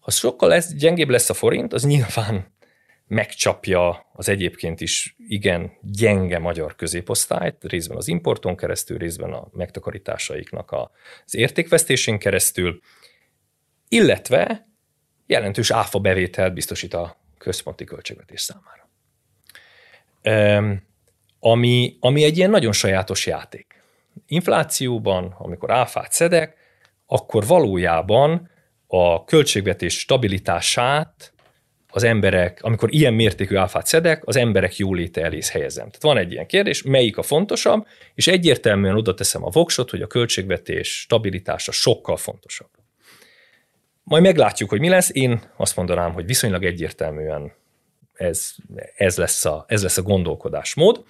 Ha sokkal lesz, gyengébb lesz a forint, az nyilván megcsapja az egyébként is igen gyenge magyar középosztályt, részben az importon keresztül, részben a megtakarításaiknak az értékvesztésén keresztül, illetve jelentős áfa bevételt biztosít a központi költségvetés számára. Um, Ami, ami egy ilyen nagyon sajátos játék. Inflációban, amikor áfát szedek, akkor valójában a költségvetés stabilitását az emberek, amikor ilyen mértékű áfát szedek, az emberek jóléte eléhez helyezem. Tehát van egy ilyen kérdés, melyik a fontosabb, és egyértelműen oda teszem a voksot, hogy a költségvetés stabilitása sokkal fontosabb. Majd meglátjuk, hogy mi lesz. Én azt mondanám, hogy viszonylag egyértelműen Ez, ez, lesz a, ez lesz a gondolkodásmód.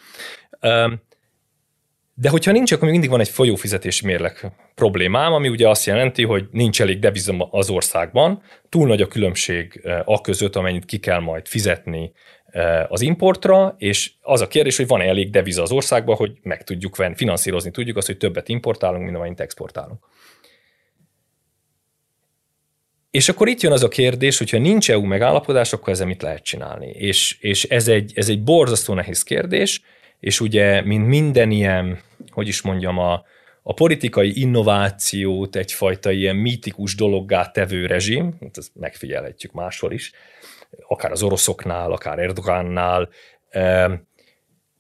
De hogyha nincs, akkor még mindig van egy folyófizetési mérleg problémám, ami ugye azt jelenti, hogy nincs elég deviza az országban, túl nagy a különbség a között, amennyit ki kell majd fizetni az importra, és az a kérdés, hogy van-e elég deviza az országban, hogy meg tudjuk venni, finanszírozni tudjuk azt, hogy többet importálunk, mint amennyit exportálunk. És akkor itt jön az a kérdés, hogyha nincs é u megállapodás, akkor ezzel mit lehet csinálni? És, és ez, egy, ez egy borzasztó nehéz kérdés, és ugye, mint minden ilyen, hogy is mondjam, a, a politikai innovációt egyfajta ilyen mítikus dologgá tevő rezsim, ezt megfigyelhetjük máshol is, akár az oroszoknál, akár Erdogánnál,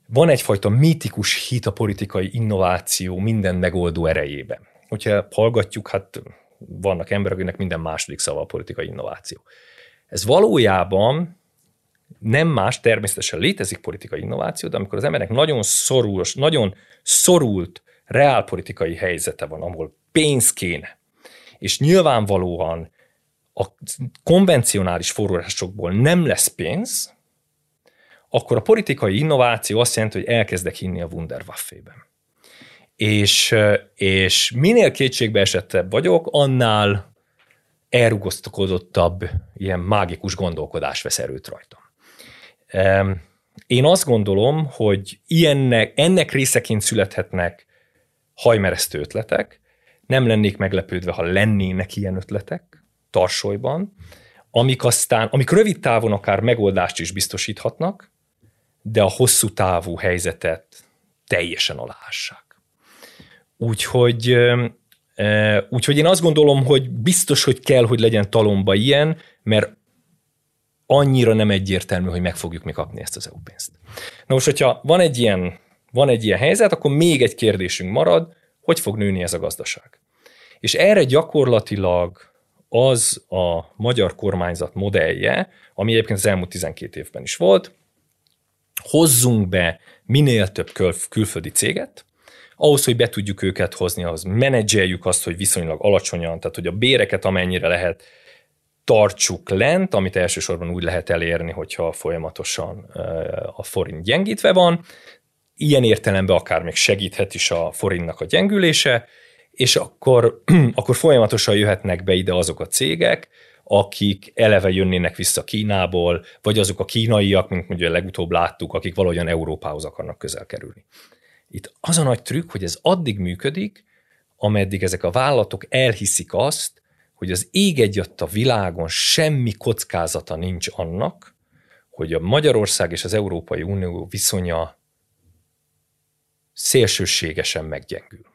van egyfajta mítikus hit a politikai innováció minden megoldó erejében. Hogyha hallgatjuk, hát... vannak emberek, akinek minden második szava a politikai innováció. Ez valójában nem más, természetesen létezik politikai innováció, de amikor az embernek nagyon szorult, nagyon szorult reálpolitikai helyzete van, ahol pénz kéne, és nyilvánvalóan a konvencionális forrásokból nem lesz pénz, akkor a politikai innováció azt jelenti, hogy elkezdek hinni a Wunderwaffében. És, és minél kétségbeesettebb vagyok, annál elrugaszkodottabb ilyen mágikus gondolkodás vesz erőt rajtam. Én azt gondolom, hogy ilyennek, ennek részeként születhetnek hajmeresztő ötletek, Nem lennék meglepődve, ha lennének ilyen ötletek Tarsolyban, amik aztán, amik rövid távon akár megoldást is biztosíthatnak, de a hosszú távú helyzetet teljesen aláássák. Úgyhogy, úgyhogy én azt gondolom, hogy biztos, hogy kell, hogy legyen talomba ilyen, mert annyira nem egyértelmű, hogy meg fogjuk mi kapni ezt az é u pénzt. Na most, hogyha van egy ilyen, van egy ilyen helyzet, akkor még egy kérdésünk marad, hogy fog nőni ez a gazdaság. És erre gyakorlatilag az a magyar kormányzat modellje, ami egyébként az elmúlt tizenkét évben is volt, hozzunk be minél több kül- külföldi céget, ahhoz, hogy be tudjuk őket hozni, ahhoz menedzseljük azt, hogy viszonylag alacsonyan, tehát hogy a béreket amennyire lehet tartsuk lent, amit elsősorban úgy lehet elérni, hogyha folyamatosan a forint gyengítve van. Ilyen értelemben akár még segíthet is a forintnak a gyengülése, és akkor, akkor folyamatosan jöhetnek be ide azok a cégek, akik eleve jönnének vissza Kínából, vagy azok a kínaiak, mint mondjuk legutóbb láttuk, akik valahogyan Európához akarnak közel kerülni. Itt az a nagy trükk, hogy ez addig működik, ameddig ezek a vállalatok elhiszik azt, hogy az ég egyatt a világon semmi kockázata nincs annak, hogy a Magyarország és az Európai Unió viszonya szélsőségesen meggyengül.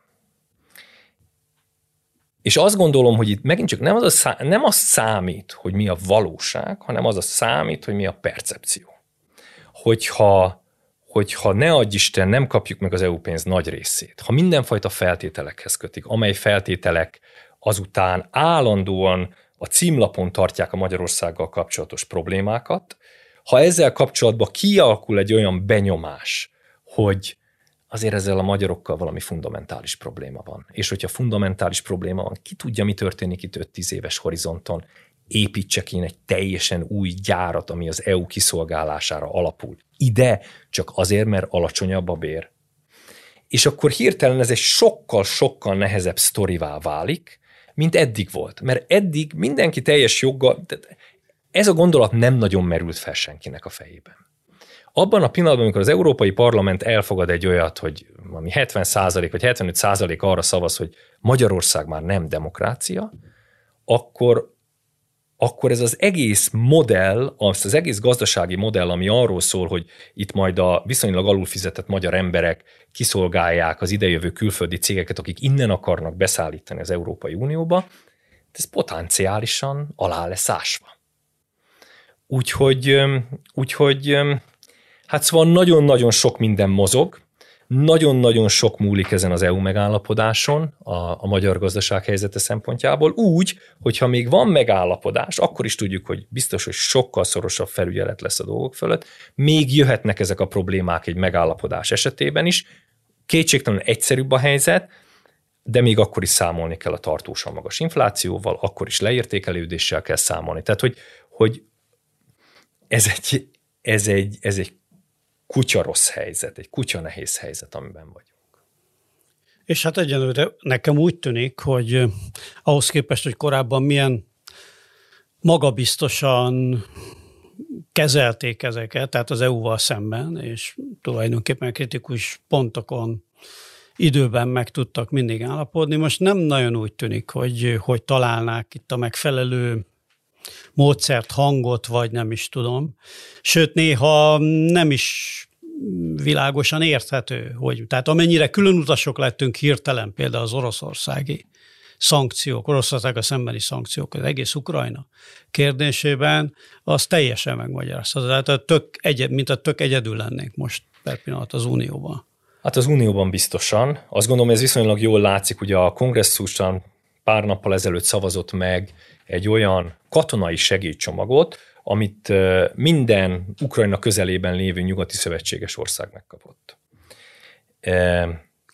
És azt gondolom, hogy itt megint csak nem az, a szá, nem az számít, hogy mi a valóság, hanem az a számít, hogy mi a percepció. Hogyha hogyha ne adj Isten, nem kapjuk meg az é u pénz nagy részét, ha mindenfajta feltételekhez kötik, amely feltételek azután állandóan a címlapon tartják a Magyarországgal kapcsolatos problémákat, ha ezzel kapcsolatban kialakul egy olyan benyomás, hogy azért ezzel a magyarokkal valami fundamentális probléma van. És hogyha fundamentális probléma van, ki tudja, mi történik itt öt-tíz éves horizonton, építsek én egy teljesen új gyárat, ami az é u kiszolgálására alapul. Ide csak azért, mert alacsonyabb a bér. És akkor hirtelen ez egy sokkal-sokkal nehezebb sztorivá válik, mint eddig volt. Mert eddig mindenki teljes joggal, ez a gondolat nem nagyon merült fel senkinek a fejében. Abban a pillanatban, amikor az Európai Parlament elfogad egy olyat, hogy ami hetven százalék vagy hetvenöt százalék arra szavaz, hogy Magyarország már nem demokrácia, akkor akkor ez az egész modell, az az egész gazdasági modell, ami arról szól, hogy itt majd a viszonylag alulfizetett magyar emberek kiszolgálják az idejövő külföldi cégeket, akik innen akarnak beszállítani az Európai Unióba, ez potenciálisan alá lesz ásva. Úgyhogy, úgyhogy hát szóval nagyon-nagyon sok minden mozog, nagyon-nagyon sok múlik ezen az é u megállapodáson a, a magyar gazdaság helyzete szempontjából, úgy, hogyha még van megállapodás, akkor is tudjuk, hogy biztos, hogy sokkal szorosabb felügyelet lesz a dolgok fölött, még jöhetnek ezek a problémák egy megállapodás esetében is. Kétségtelenül egyszerűbb a helyzet, de még akkor is számolni kell a tartósan magas inflációval, akkor is leértékelődéssel kell számolni. Tehát, hogy, hogy ez egy, ez egy, ez egy kutya rossz helyzet, egy kutya nehéz helyzet, amiben vagyunk. És hát egyelőre nekem úgy tűnik, hogy ahhoz képest, hogy korábban milyen magabiztosan kezelték ezeket, tehát az é u-val szemben, és tulajdonképpen kritikus pontokon időben meg tudtak mindig állapodni. Most nem nagyon úgy tűnik, hogy, hogy találnák itt a megfelelő módszert, hangot, vagy nem is tudom. Sőt, néha nem is világosan érthető, hogy tehát amennyire különutasok lettünk hirtelen, például az oroszországi szankciók, Oroszországgal szembeni szankciók, az egész Ukrajna kérdésében, az teljesen megmagyarázható. Tehát a tök egyed, mint a tök egyedül lennénk most per pillanat az Unióban. Hát az Unióban biztosan. Azt gondolom, ez viszonylag jól látszik, ugye a kongresszuson pár nappal ezelőtt szavazott meg egy olyan katonai segélycsomagot, amit minden Ukrajna közelében lévő nyugati szövetséges ország megkapott.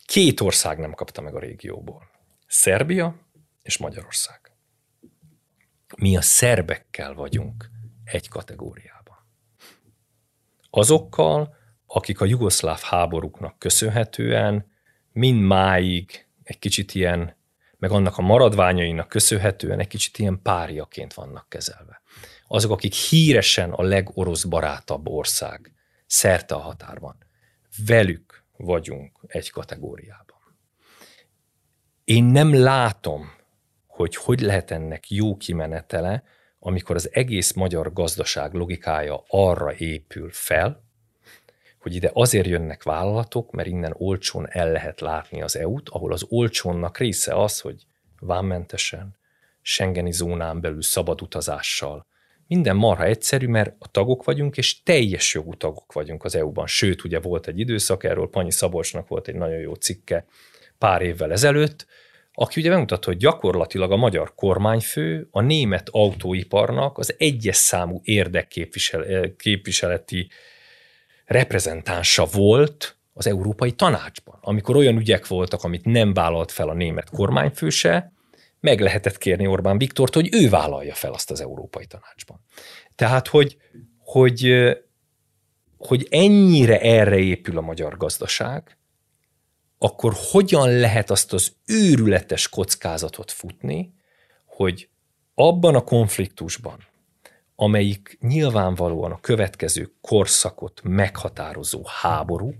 Két ország nem kapta meg a régióból. Szerbia és Magyarország. Mi a szerbekkel vagyunk egy kategóriában. Azokkal, akik a jugoszláv háborúknak köszönhetően mindmáig egy kicsit ilyen meg annak a maradványainak köszönhetően egy kicsit ilyen páriaként vannak kezelve. Azok, akik híresen a legoroszbarátabb ország szerte a határban. Velük vagyunk egy kategóriában. Én nem látom, hogy hogy lehet ennek jó kimenetele, amikor az egész magyar gazdaság logikája arra épül fel, hogy ide azért jönnek vállalatok, mert innen olcsón el lehet látni az é út, ahol az olcsónnak része az, hogy vámmentesen, schengeni zónán belül szabad utazással. Minden marha egyszerű, mert a tagok vagyunk, és teljes jogú tagok vagyunk az é ú-ban. Sőt, ugye volt egy időszak, erről Pani Szabolcsnak volt egy nagyon jó cikke pár évvel ezelőtt, aki ugye megmutatta, hogy gyakorlatilag a magyar kormányfő a német autóiparnak az egyes számú érdekképviseleti reprezentánsa volt az Európai Tanácsban. Amikor olyan ügyek voltak, amit nem vállalt fel a német kormányfő se, meg lehetett kérni Orbán Viktort, hogy ő vállalja fel azt az Európai Tanácsban. Tehát, hogy, hogy, hogy ennyire erre épül a magyar gazdaság, akkor hogyan lehet azt az őrületes kockázatot futni, hogy abban a konfliktusban, amelyik nyilvánvalóan a következő korszakot meghatározó háború,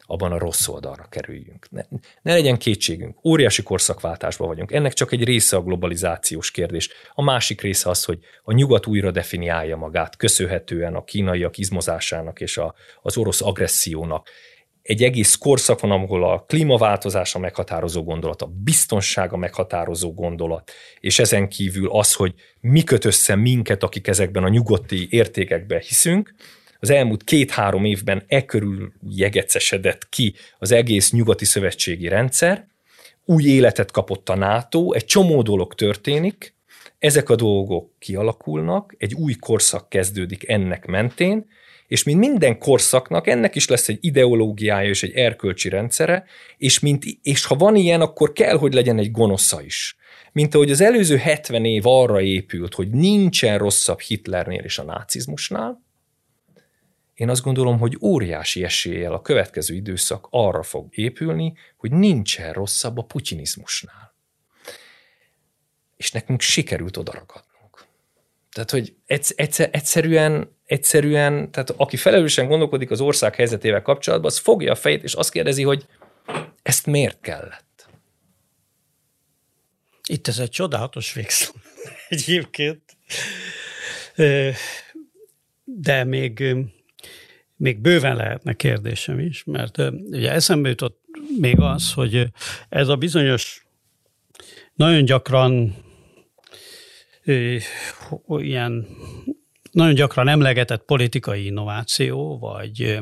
abban a rossz oldalra kerüljünk. Ne, ne legyen kétségünk, óriási korszakváltásban vagyunk. Ennek csak egy része a globalizációs kérdés. A másik része az, hogy a nyugat újra definiálja magát, köszönhetően a kínaiak izmozásának és a, az orosz agressziónak. Egy egész korszak van, ahol a klímaváltozás a meghatározó gondolat, a biztonság a meghatározó gondolat, és ezen kívül az, hogy mi köt össze minket, akik ezekben a nyugati értékekben hiszünk. Az elmúlt két-három évben e körül jegecesedett ki az egész nyugati szövetségi rendszer, új életet kapott a NATO, egy csomó dolog történik, ezek a dolgok kialakulnak, egy új korszak kezdődik ennek mentén, és mint minden korszaknak, ennek is lesz egy ideológiája és egy erkölcsi rendszere, és, mint, és ha van ilyen, akkor kell, hogy legyen egy gonosza is. Mint ahogy az előző hetven év arra épült, hogy nincsen rosszabb Hitlernél és a nácizmusnál, én azt gondolom, hogy óriási eséllyel a következő időszak arra fog épülni, hogy nincsen rosszabb a putyinizmusnál. És nekünk sikerült odaragadnunk. Tehát, hogy egyszer, egyszerűen, egyszerűen, tehát aki felelősen gondolkodik az ország helyzetével kapcsolatban, az fogja a fejét, és azt kérdezi, hogy ezt miért kellett? Itt ez egy csodálatos végszó egyébként. De még... Még bőven lehetne kérdésem is, mert ugye eszembe jutott még az, hogy ez a bizonyos, nagyon gyakran ilyen, nagyon gyakran emlegetett politikai innováció, vagy,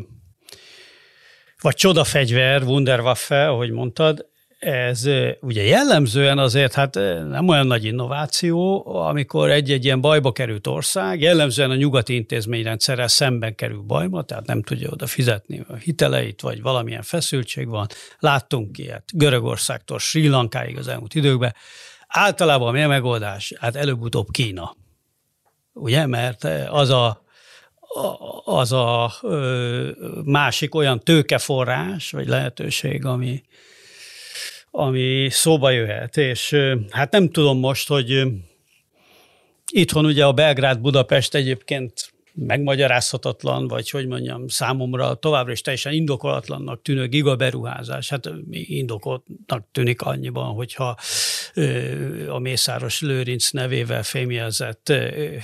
vagy csodafegyver, Wunderwaffe, ahogy mondtad, ez ugye jellemzően azért hát nem olyan nagy innováció, amikor egy-egy ilyen bajba került ország, jellemzően a nyugati intézményrendszerrel szemben kerül bajba, tehát nem tudja oda fizetni a hiteleit, vagy valamilyen feszültség van. Láttunk ilyet Görögországtól Sri Lankáig az elmúlt időkben. Általában mi a megoldás? Hát előbb-utóbb Kína. Ugye, mert az a az a másik olyan tőkeforrás, vagy lehetőség, ami ami szóba jöhet, és hát nem tudom most, hogy itthon ugye a Belgrád-Budapest egyébként megmagyarázhatatlan, vagy hogy mondjam, számomra továbbra is teljesen indokolatlannak tűnő gigaberuházás. Hát indokoltnak tűnik annyiban, hogyha a Mészáros Lőrinc nevével fémjelzett,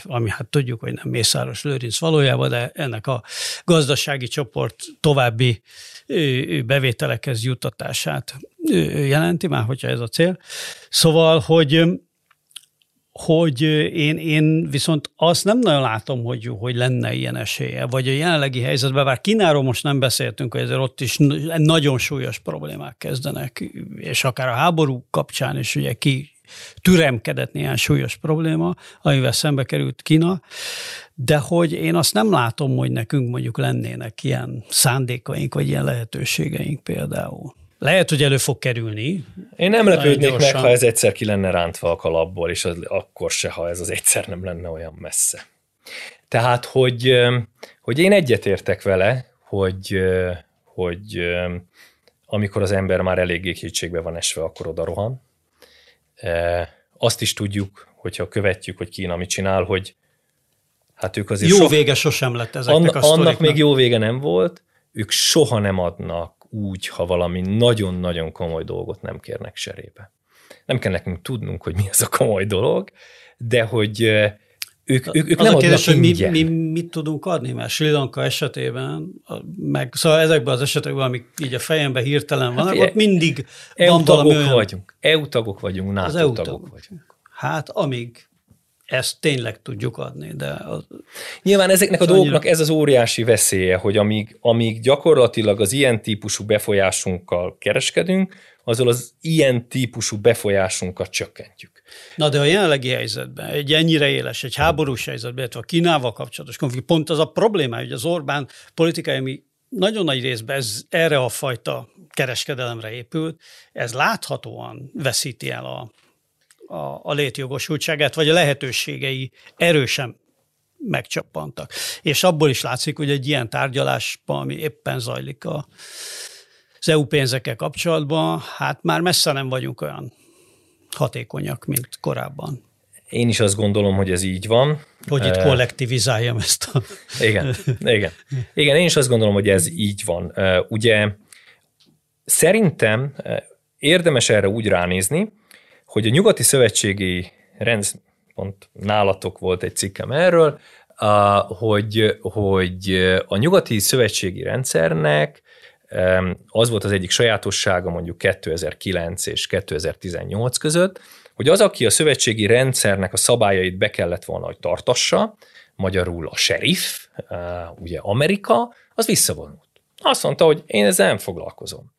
ami hát tudjuk, hogy nem Mészáros Lőrinc valójában, de ennek a gazdasági csoport további bevételekhez juttatását jelenti, már hogyha ez a cél. Szóval, hogy hogy én, én viszont azt nem nagyon látom, hogy, hogy lenne ilyen esélye, vagy a jelenlegi helyzetben, bár Kínáról most nem beszéltünk, hogy ezért ott is nagyon súlyos problémák kezdenek, és akár a háború kapcsán is ugye ki türemkedett néhány súlyos probléma, amivel szembe került Kína, de hogy én azt nem látom, hogy nekünk mondjuk lennének ilyen szándékaink, vagy ilyen lehetőségeink például. Lehet, hogy elő fog kerülni. Én nem lepődnék meg, ha ez egyszer ki lenne rántva a kalapból, és az, akkor se, ha ez az egyszer nem lenne olyan messze. Tehát, hogy, hogy én egyetértek vele, hogy, hogy amikor az ember már eléggé kétségbe van esve, akkor oda rohan. Azt is tudjuk, hogyha követjük, hogy Kína mit csinál, hogy hát ők azért... Jó so... vége sosem lett ezeknek an, a sztoriknak. Annak még jó vége nem volt, ők soha nem adnak úgy, ha valami nagyon-nagyon komoly dolgot nem kérnek serébe. Nem kell nekünk tudnunk, hogy mi ez a komoly dolog, de hogy ők, ők, ők nem adnak kérdés, ingyen. Mi, mi mit tudunk adni, mert Sri Lanka esetében, meg, szóval ezekben az esetekben, amik így a fejemben hirtelen vannak, hát ott mindig e, van valami olyan... vagyunk, é u tagok vagyunk, NATO tagok tagok vagyunk. Hát amíg ezt tényleg tudjuk adni, de... Az, nyilván ezeknek az a dolgoknak annyira... ez az óriási veszélye, hogy amíg, amíg gyakorlatilag az ilyen típusú befolyásunkkal kereskedünk, azzal az ilyen típusú befolyásunkat csökkentjük. Na de a jelenlegi helyzetben, egy ennyire éles, egy háborús helyzetben, illetve a Kínával kapcsolatos konfliktus, pont az a probléma, hogy az Orbán politikai, ami nagyon nagy részben ez, erre a fajta kereskedelemre épült, ez láthatóan veszíti el a, a, a létjogosultságát, vagy a lehetőségei erősen megcsappantak. És abból is látszik, hogy egy ilyen tárgyalásban, ami éppen zajlik a az é u pénzekkel kapcsolatban, hát már messze nem vagyunk olyan hatékonyak, mint korábban. Én is azt gondolom, hogy ez így van. Hogy itt kollektivizáljam ezt a... Igen, igen. Igen, én is azt gondolom, hogy ez így van. Ugye szerintem érdemes erre úgy ránézni, hogy a nyugati szövetségi rend, pont nálatok volt egy cikkem erről, hogy, hogy a nyugati szövetségi rendszernek az volt az egyik sajátossága mondjuk kétezer-kilenc és kétezer-tizennyolc között, hogy az, aki a szövetségi rendszernek a szabályait be kellett volna, hogy tartassa, magyarul a sheriff, ugye Amerika, az visszavonult. Azt mondta, hogy én ezzel nem foglalkozom.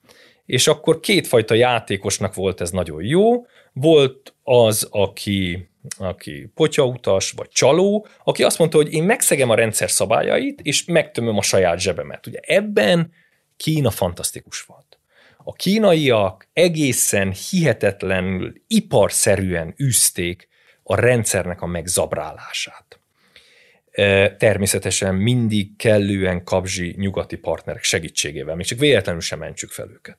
És akkor kétfajta játékosnak volt ez nagyon jó. Volt az, aki, aki potyautas vagy csaló, aki azt mondta, hogy én megszegem a rendszer szabályait, és megtömöm a saját zsebemet. Ugye ebben Kína fantasztikus volt. A kínaiak egészen hihetetlenül, iparszerűen üzték a rendszernek a megzabrálását. Természetesen mindig kellően kapzsi nyugati partnerek segítségével, még csak véletlenül sem mentsük fel őket.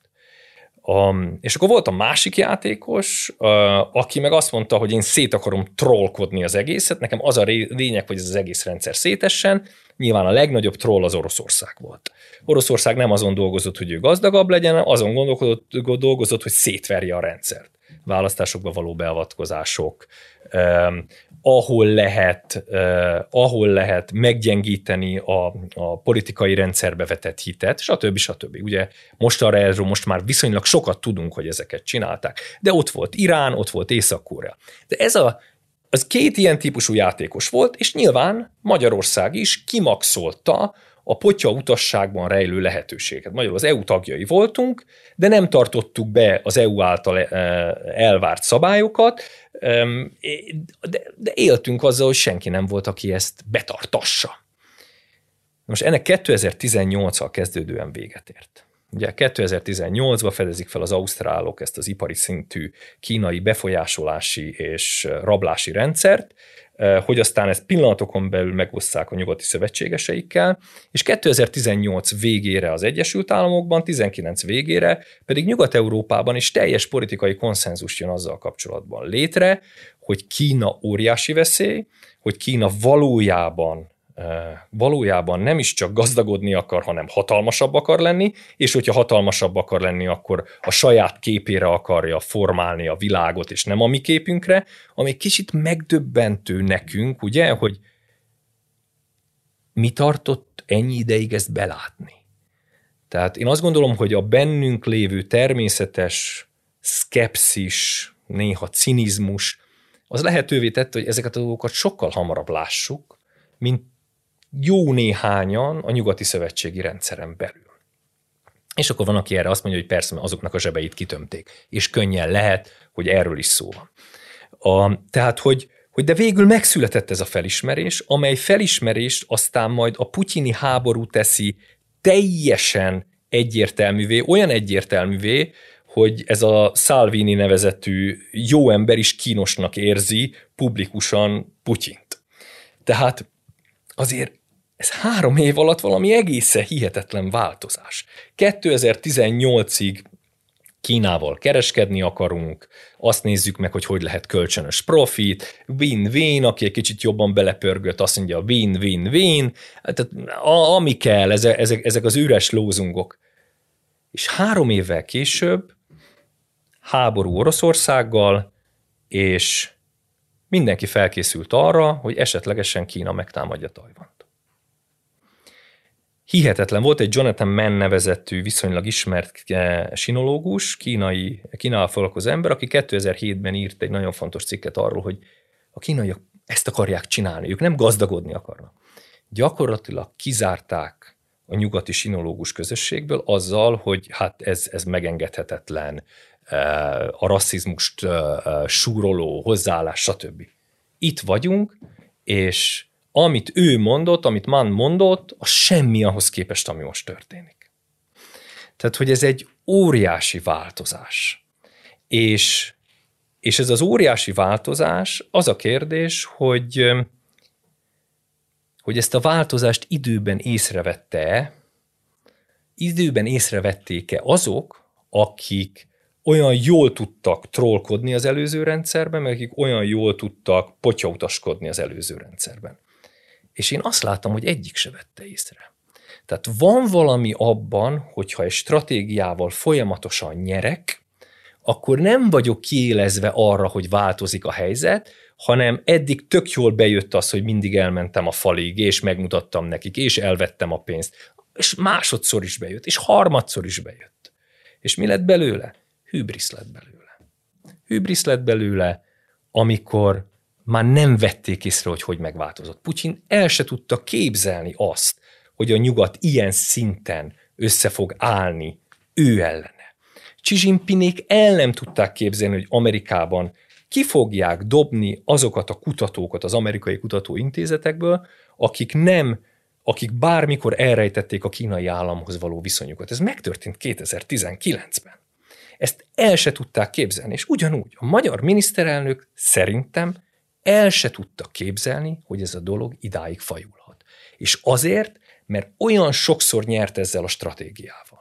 Um, és akkor volt a másik játékos, uh, aki meg azt mondta, hogy én szét akarom trollkodni az egészet, nekem az a lényeg, hogy ez az egész rendszer szétessen. Nyilván a legnagyobb troll az Oroszország volt. Oroszország nem azon dolgozott, hogy ő gazdagabb legyen, hanem azon gondolkodott, dolgozott, hogy szétverje a rendszert. Választásokba való beavatkozások, um, ahol lehet, eh, ahol lehet meggyengíteni a, a politikai rendszerbe vetett hitet, stb. Stb. Ugye mostanra erről most már viszonylag sokat tudunk, hogy ezeket csinálták. De ott volt Irán, ott volt Észak-Korea. De ez a, az két ilyen típusú játékos volt, és nyilván Magyarország is kimaxolta a potyautasságban rejlő lehetőséget. Magyarul az é u tagjai voltunk, de nem tartottuk be az é u által elvárt szabályokat, de éltünk azzal, hogy senki nem volt, aki ezt betartassa. Most ennek kétezer-tizennyolccal kezdődően véget ért. Ugye kétezer-tizennyolcban fedezik fel az ausztrálok ezt az ipari szintű kínai befolyásolási és rablási rendszert, hogy aztán ezt pillanatokon belül megosszák a nyugati szövetségeseikkel, és kétezer-tizennyolc végére az Egyesült Államokban, tizenkilenc végére pedig Nyugat-Európában is teljes politikai konszenzus jön azzal kapcsolatban létre, hogy Kína óriási veszély, hogy Kína valójában valójában nem is csak gazdagodni akar, hanem hatalmasabb akar lenni, és hogyha hatalmasabb akar lenni, akkor a saját képére akarja formálni a világot, és nem a mi képünkre, ami kicsit megdöbbentő nekünk, ugye, hogy mi tartott ennyi ideig ezt belátni. Tehát én azt gondolom, hogy a bennünk lévő természetes szkepszis, néha cinizmus, az lehetővé tette, hogy ezeket a dolgokat sokkal hamarabb lássuk, mint jó néhányan a nyugati szövetségi rendszeren belül. És akkor van, aki erre azt mondja, hogy persze, azoknak a zsebeit kitömték, és könnyen lehet, hogy erről is szó van. A, tehát, hogy, hogy de végül megszületett ez a felismerés, amely felismerést aztán majd a putyini háború teszi teljesen egyértelművé, olyan egyértelművé, hogy ez a Salvini nevezetű jó ember is kínosnak érzi publikusan Putyint. Tehát azért ez három év alatt valami egészen hihetetlen változás. kétezer-tizennyolcig Kínával kereskedni akarunk, azt nézzük meg, hogy hogy lehet kölcsönös profit, win-win, aki egy kicsit jobban belepörgött, azt mondja win-win-win, tehát ami kell, ezek, ezek az üres lózungok. és három évvel később háború Oroszországgal, és mindenki felkészült arra, hogy esetlegesen Kína megtámadja Tajvant. Hihetetlen volt, egy Jonathan Mann nevezetű, viszonylag ismert sinológus, kínai, Kínával foglalkozó ember, aki kétezer-hétben írt egy nagyon fontos cikket arról, hogy a kínaiak ezt akarják csinálni, ők nem gazdagodni akarnak. Gyakorlatilag kizárták a nyugati sinológus közösségből azzal, hogy hát ez, ez megengedhetetlen, a rasszizmust súroló hozzáállás, stb. Itt vagyunk, és amit ő mondott, amit Mann mondott, az semmi ahhoz képest, ami most történik. Tehát, hogy ez egy óriási változás. És, és ez az óriási változás, az a kérdés, hogy, hogy ezt a változást időben észrevette-e, időben észrevették-e azok, akik olyan jól tudtak trollkodni az előző rendszerben, mert akik olyan jól tudtak potyautaskodni az előző rendszerben. És én azt látom, hogy egyik se vette észre. Tehát van valami abban, hogyha egy stratégiával folyamatosan nyerek, akkor nem vagyok kiélezve arra, hogy változik a helyzet, hanem eddig tök jól bejött az, hogy mindig elmentem a falig, és megmutattam nekik, és elvettem a pénzt. És másodszor is bejött, és harmadszor is bejött. És mi lett belőle? Hübrisz lett belőle. Hübrisz lett belőle, amikor már nem vették észre, hogy hogy megváltozott. Putyin el se tudta képzelni azt, hogy a nyugat ilyen szinten össze fog állni ő ellene. Xi Jinpingék el nem tudták képzelni, hogy Amerikában ki fogják dobni azokat a kutatókat az amerikai kutatóintézetekből, akik nem, akik bármikor elrejtették a kínai államhoz való viszonyukat. Ez megtörtént kétezer-tizenkilencben. Ezt el se tudták képzelni, és ugyanúgy a magyar miniszterelnök szerintem el se tudta képzelni, hogy ez a dolog idáig fajulhat. És azért, mert olyan sokszor nyert ezzel a stratégiával.